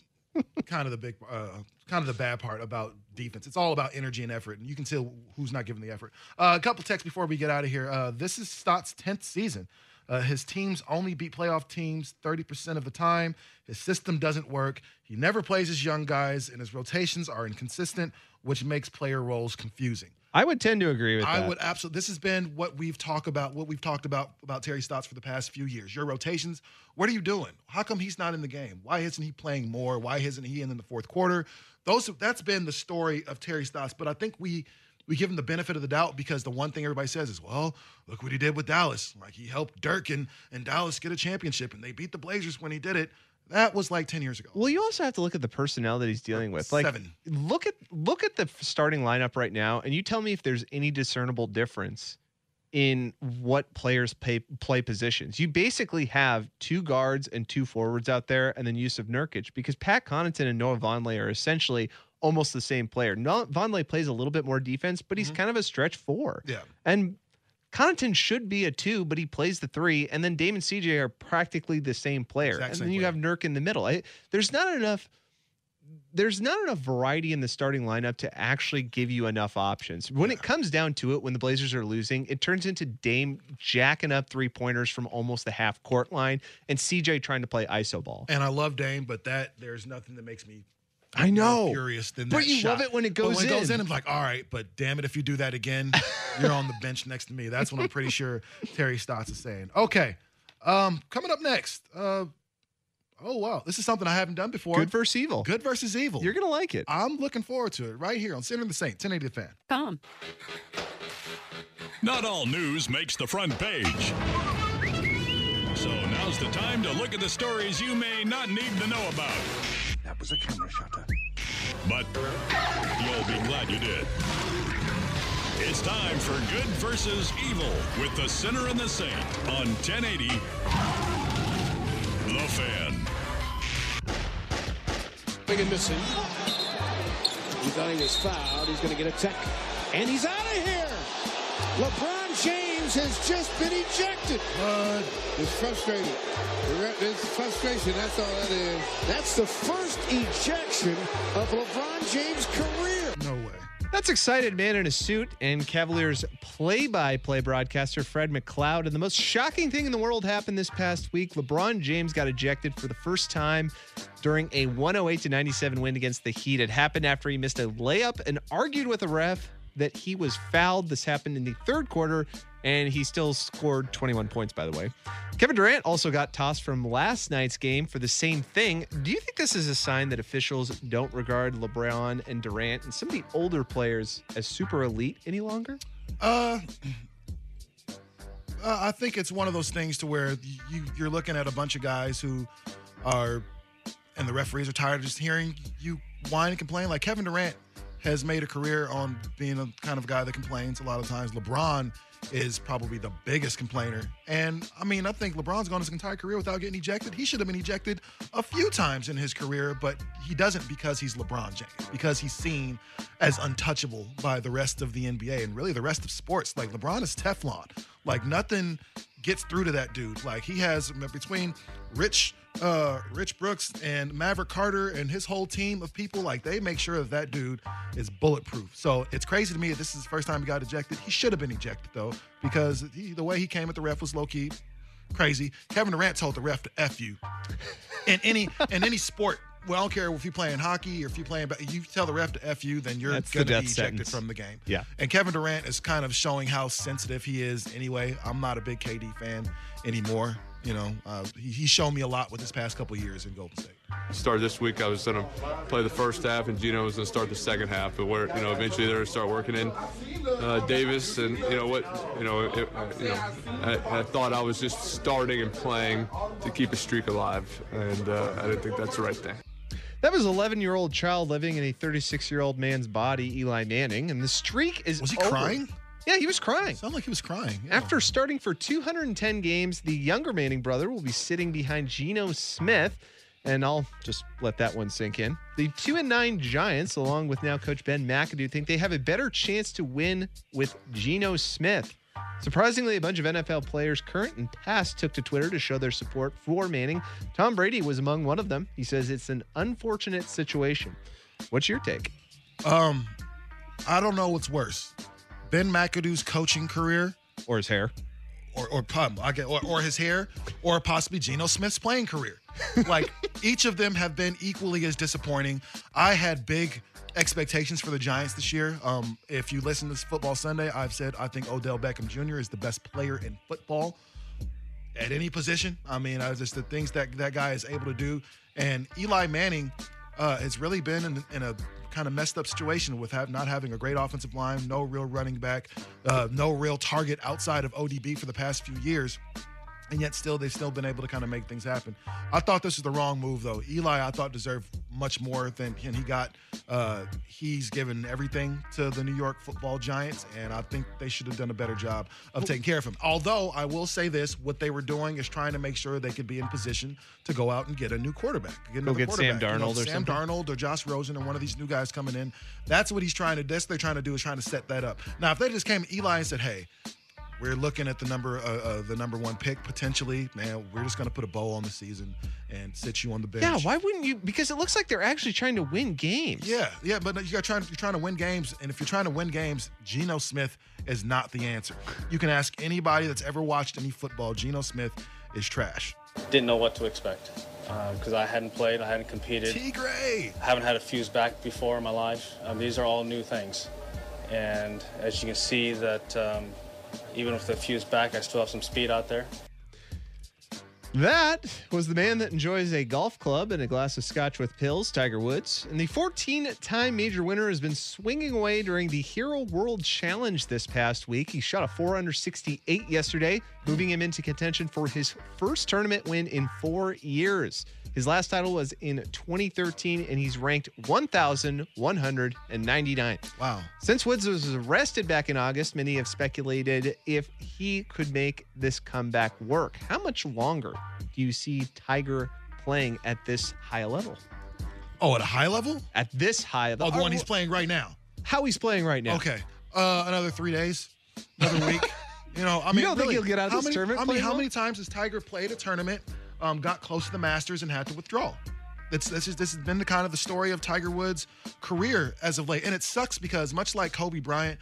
kind of the big, uh, kind of the bad part about defense. It's all about energy and effort, and you can tell who's not giving the effort. Uh, a couple texts before we get out of here. Uh, this is Stott's tenth season. Uh, his teams only beat playoff teams thirty percent of the time. His system doesn't work. He never plays his young guys, and his rotations are inconsistent, which makes player roles confusing. I would tend to agree with I that. I would absolutely. This has been what we've talked about, what we've talked about about Terry Stotts for the past few years. Your rotations, what are you doing? How come he's not in the game? Why isn't he playing more? Why isn't he in the fourth quarter? Those that's been the story of Terry Stotts, but I think we We give him the benefit of the doubt because the one thing everybody says is, well, look what he did with Dallas. Like, he helped Dirk and, and Dallas get a championship, and they beat the Blazers when he did it. That was like ten years ago. Well, you also have to look at the personnel that he's dealing with. Like, Seven. Look at, look at the starting lineup right now, and you tell me if there's any discernible difference in what players pay, play positions. You basically have two guards and two forwards out there, and then Yusuf Nurkic, because Pat Connaughton and Noah Vonleh are essentially – almost the same player. No, Vonleh plays a little bit more defense, but he's mm-hmm. kind of a stretch four. Yeah. And Connaughton should be a two, but he plays the three. And then Dame and C J are practically the same player. Exact and same then you player. have Nurk in the middle. I, there's not enough. There's not enough variety in the starting lineup to actually give you enough options. When yeah. it comes down to it, when the Blazers are losing, it turns into Dame jacking up three-pointers from almost the half-court line and C J trying to play iso ball. And I love Dame, but that there's nothing that makes me I know. Furious than that but you shot. Love it when it goes but when in. When it goes in, I'm like, all right, but damn it, if you do that again, you're on the bench next to me. That's what I'm pretty sure Terry Stotts is saying. Okay, um, coming up next. Uh, oh, wow. This is something I haven't done before. Good versus evil. Good versus evil. You're going to like it. I'm looking forward to it right here on Sinner and the Saint, ten eighty The Fan. Come. Not all news makes the front page. So now's the time to look at the stories you may not need to know about. That was a camera shutter. But you'll be glad you did. It's time for Good versus Evil with the Sinner and the Saint on ten eighty The Fan. Big and missing. He's dying his foul. He's going to get a tech. And he's out of here. LeBron James. James has just been ejected. Bud is frustrated. It's frustration, that's all that is. That's the first ejection of LeBron James' career. No way. That's Excited Man in a Suit and Cavaliers play-by-play broadcaster Fred McCloud. And the most shocking thing in the world happened this past week. LeBron James got ejected for the first time during a one oh eight to ninety-seven win against the Heat. It happened after he missed a layup and argued with a ref that he was fouled. This happened in the third quarter, and he still scored twenty-one points, by the way. Kevin Durant also got tossed from last night's game for the same thing. Do you think this is a sign that officials don't regard LeBron and Durant and some of the older players as super elite any longer? Uh, I think it's one of those things to where you, you're looking at a bunch of guys who are, and the referees are tired of just hearing you whine and complain. Like Kevin Durant has made a career on being a kind of guy that complains a lot of times. LeBron is probably the biggest complainer. And, I mean, I think LeBron's gone his entire career without getting ejected. He should have been ejected a few times in his career, but he doesn't because he's LeBron James, because he's seen as untouchable by the rest of the N B A and really the rest of sports. Like, LeBron is Teflon. Like, nothing gets through to that dude. Like, he has, between Rich uh, Rich Brooks and Maverick Carter and his whole team of people, like, they make sure that that dude is bulletproof. So it's crazy to me that this is the first time he got ejected. He should have been ejected, though, because he, the way he came at the ref was low-key crazy. Kevin Durant told the ref to F you. In any, in any sport, well, I don't care if you're playing hockey or if you're playing, you tell the ref to F you, then you're going to be ejected sentence. From the game. Yeah. And Kevin Durant is kind of showing how sensitive he is anyway. I'm not a big K D fan anymore. You know, uh, he, he showed me a lot with his past couple of years in Golden State. Start this week, I was going to play the first half, and Gino was going to start the second half. But we're, you know, eventually they're going to start working in uh, Davis, and you know what, you know, it, you know, I, I thought I was just starting and playing to keep a streak alive, and uh, I didn't think that's the right thing. That was an eleven-year-old child living in a thirty-six-year-old man's body, Eli Manning, and the streak is. Was he over. Crying? Yeah, he was crying. Sounded like he was crying. Yeah. After starting for two hundred ten games, the younger Manning brother will be sitting behind Geno Smith, and I'll just let that one sink in. The two and nine Giants, along with now coach Ben McAdoo, think they have a better chance to win with Geno Smith. Surprisingly, a bunch of N F L players, current and past, took to Twitter to show their support for Manning. Tom Brady was among one of them. He says it's an unfortunate situation. What's your take? Um, I don't know what's worse. Ben McAdoo's coaching career, or his hair, or or or, or his hair, or possibly Geno Smith's playing career. Like, each of them have been equally as disappointing. I had big expectations for the Giants this year. Um, if you listen to this Football Sunday, I've said I think Odell Beckham Junior is the best player in football at any position. I mean, I just the things that that guy is able to do, and Eli Manning uh, has really been in, in a. kind of messed up situation with have, not having a great offensive line, no real running back, uh, no real target outside of O D B for the past few years, and yet still they've still been able to kind of make things happen. I thought this was the wrong move, though. Eli, I thought, deserved much more than he got. Uh, he's given everything to the New York Football Giants, and I think they should have done a better job of taking care of him. Although, I will say this, what they were doing is trying to make sure they could be in position to go out and get a new quarterback. Get go get quarterback. Sam Darnold you know, or Sam something. Sam Darnold or Josh Rosen or one of these new guys coming in. That's what he's trying to do. That's what they're trying to do is trying to set that up. Now, if they just came to Eli and said, hey, we're looking at the number, uh, uh, the number one pick potentially. Man, we're just going to put a bow on the season and sit you on the bench. Yeah, why wouldn't you? Because it looks like they're actually trying to win games. Yeah, yeah, but you got trying. You're trying to win games, and if you're trying to win games, Geno Smith is not the answer. You can ask anybody that's ever watched any football. Geno Smith is trash. Didn't know what to expect because uh, I hadn't played, I hadn't competed. T-Gray. I haven't had a fuse back before in my life. Um, these are all new things, and as you can see that. Um, Even if the fuse back, I still have some speed out there. That was the man that enjoys a golf club and a glass of scotch with pills, Tiger Woods. And the fourteen-time major winner has been swinging away during the Hero World Challenge this past week. He shot a four under sixty-eight yesterday, moving him into contention for his first tournament win in four years. His last title was in twenty thirteen, and he's ranked one thousand one hundred ninety-nine. Wow. Since Woods was arrested back in August, many have speculated if he could make this comeback work. How much longer do you see Tiger playing at this high level? Oh, at a high level? At this high level. Oh, the one he's playing right now. How he's playing right now. Okay. Uh, another three days, another week. You know, I mean, you don't really, think he'll get out of this many, tournament? I mean, how well? many times has Tiger played a tournament, um, got close to the Masters, and had to withdraw? That's this is this has been the kind of the story of Tiger Woods' career as of late, and it sucks because much like Kobe Bryant,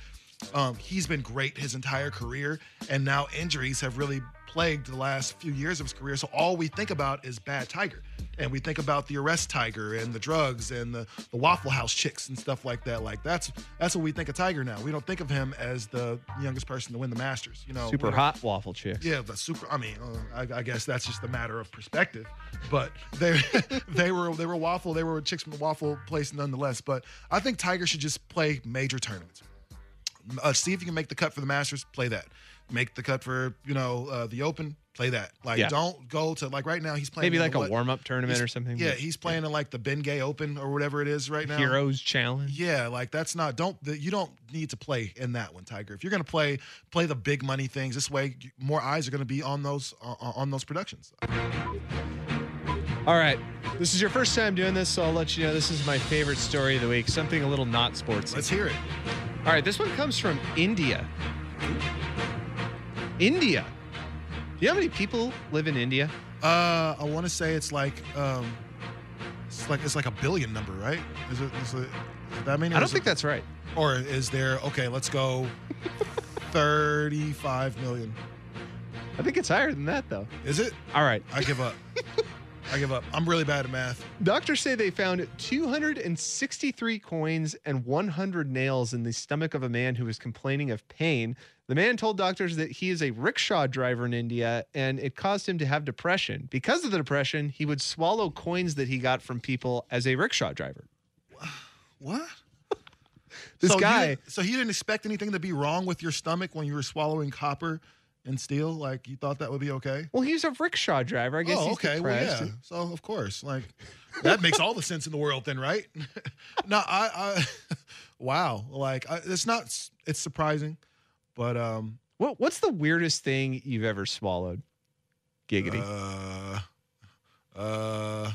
um, he's been great his entire career, and now injuries have really plagued the last few years of his career. So all we think about is bad Tiger, and we think about the arrest Tiger and the drugs and the, the Waffle House chicks and stuff like that. Like that's that's what we think of Tiger now. We don't think of him as the youngest person to win the Masters. You know, super hot waffle chicks. Yeah, the super. I mean, uh, I, I guess that's just a matter of perspective. But they they were they were waffle. They were chicks from the waffle place nonetheless. But I think Tiger should just play major tournaments. Uh, see if you can make the cut for the Masters. Play that. Make the cut for, you know, uh, the Open, play that. Like, yeah. Don't go to, like, right now he's playing. Maybe like a what, warm-up tournament or something. Yeah, but, he's playing yeah. in, like, the Bengay Open or whatever it is right now. Heroes Challenge. Yeah, like, that's not, don't, the, you don't need to play in that one, Tiger. If you're going to play, play the big money things. This way, more eyes are going to be on those, uh, on those productions. All right. This is your first time doing this, so I'll let you know this is my favorite story of the week. Something a little not sportsy. Let's hear it. All right, this one comes from India. India. Do you know how many people live in India? Uh, I want to say it's like, um, it's like it's like a billion number, right? Is it? Is it that many? I don't think it, that's right. Or is there? Okay, let's go. Thirty-five million. I think it's higher than that, though. Is it? All right. I give up. I give up. I'm really bad at math. Doctors say they found two hundred sixty-three coins and one hundred nails in the stomach of a man who was complaining of pain. The man told doctors that he is a rickshaw driver in India, and it caused him to have depression. Because of the depression, he would swallow coins that he got from people as a rickshaw driver. What? This so guy. You, so he didn't expect anything to be wrong with your stomach when you were swallowing copper and steel? Like, you thought that would be okay? Well, he's a rickshaw driver. I guess oh, he's okay. depressed. Well, yeah. So, of course. Like, that makes all the sense in the world then, right? No, I, I – wow. Like, I, it's not – it's surprising. But um, what what's the weirdest thing you've ever swallowed? Giggity. Uh, uh, I don't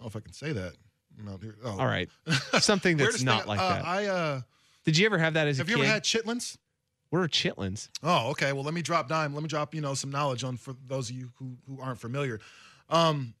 know if I can say that. No, oh. All right, something that's not thing, like uh, that. I uh, did you ever have that as a kid? Have you ever had chitlins? What are chitlins? Oh, okay. Well, let me drop dime. Let me drop you know some knowledge on for those of you who who aren't familiar. Um,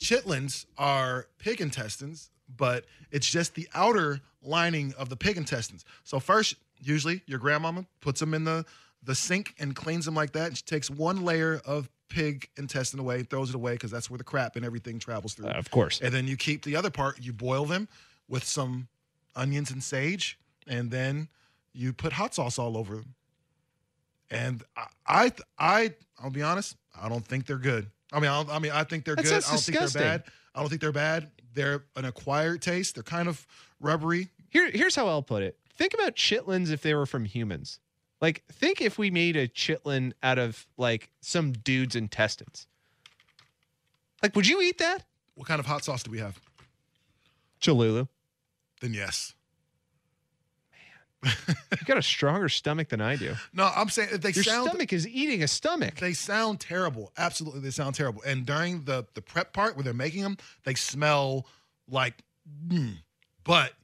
chitlins are pig intestines, but it's just the outer lining of the pig intestines. So first. Usually your grandmama puts them in the, the sink and cleans them like that. And she takes one layer of pig intestine away, throws it away because that's where the crap and everything travels through. Uh, of course. And then you keep the other part. You boil them with some onions and sage, and then you put hot sauce all over them. And I, I, I I'll be honest, I don't think they're good. I mean, I, I mean, I think they're that good. I don't disgusting. think they're bad. I don't think they're bad. They're an acquired taste. They're kind of rubbery. Here, here's how I'll put it. Think about chitlins if they were from humans. Like, think if we made a chitlin out of, like, some dude's intestines. Like, would you eat that? What kind of hot sauce do we have? Cholula. Then yes. Man. You've got a stronger stomach than I do. No, I'm saying they Your sound... Your stomach is eating a stomach. They sound terrible. Absolutely, they sound terrible. And during the, the prep part where they're making them, they smell like, mm, but...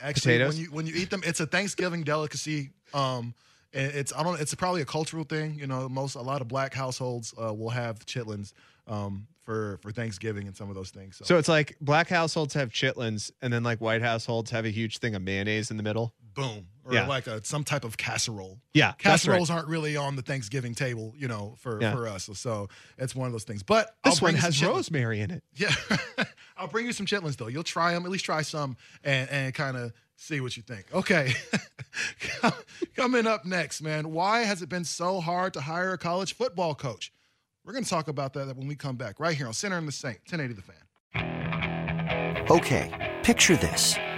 Actually, Potatoes? when you when you eat them, it's a Thanksgiving delicacy. Um, it's I don't. It's probably a cultural thing. You know, most a lot of black households uh, will have chitlins um, for for Thanksgiving and some of those things. So. so it's like black households have chitlins, and then like white households have a huge thing of mayonnaise in the middle. Boom, or yeah. like a, some type of casserole. Yeah, casseroles right. aren't really on the Thanksgiving table, you know, for yeah. for us. So, so it's one of those things. But this one has rosemary in it. Yeah. I'll bring you some chitlins, though. You'll try them, at least try some, and, and kind of see what you think. Okay. Coming up next, man, why has it been so hard to hire a college football coach? We're going to talk about that when we come back right here on Sinner and the Saint, ten eighty The Fan. Okay, picture this.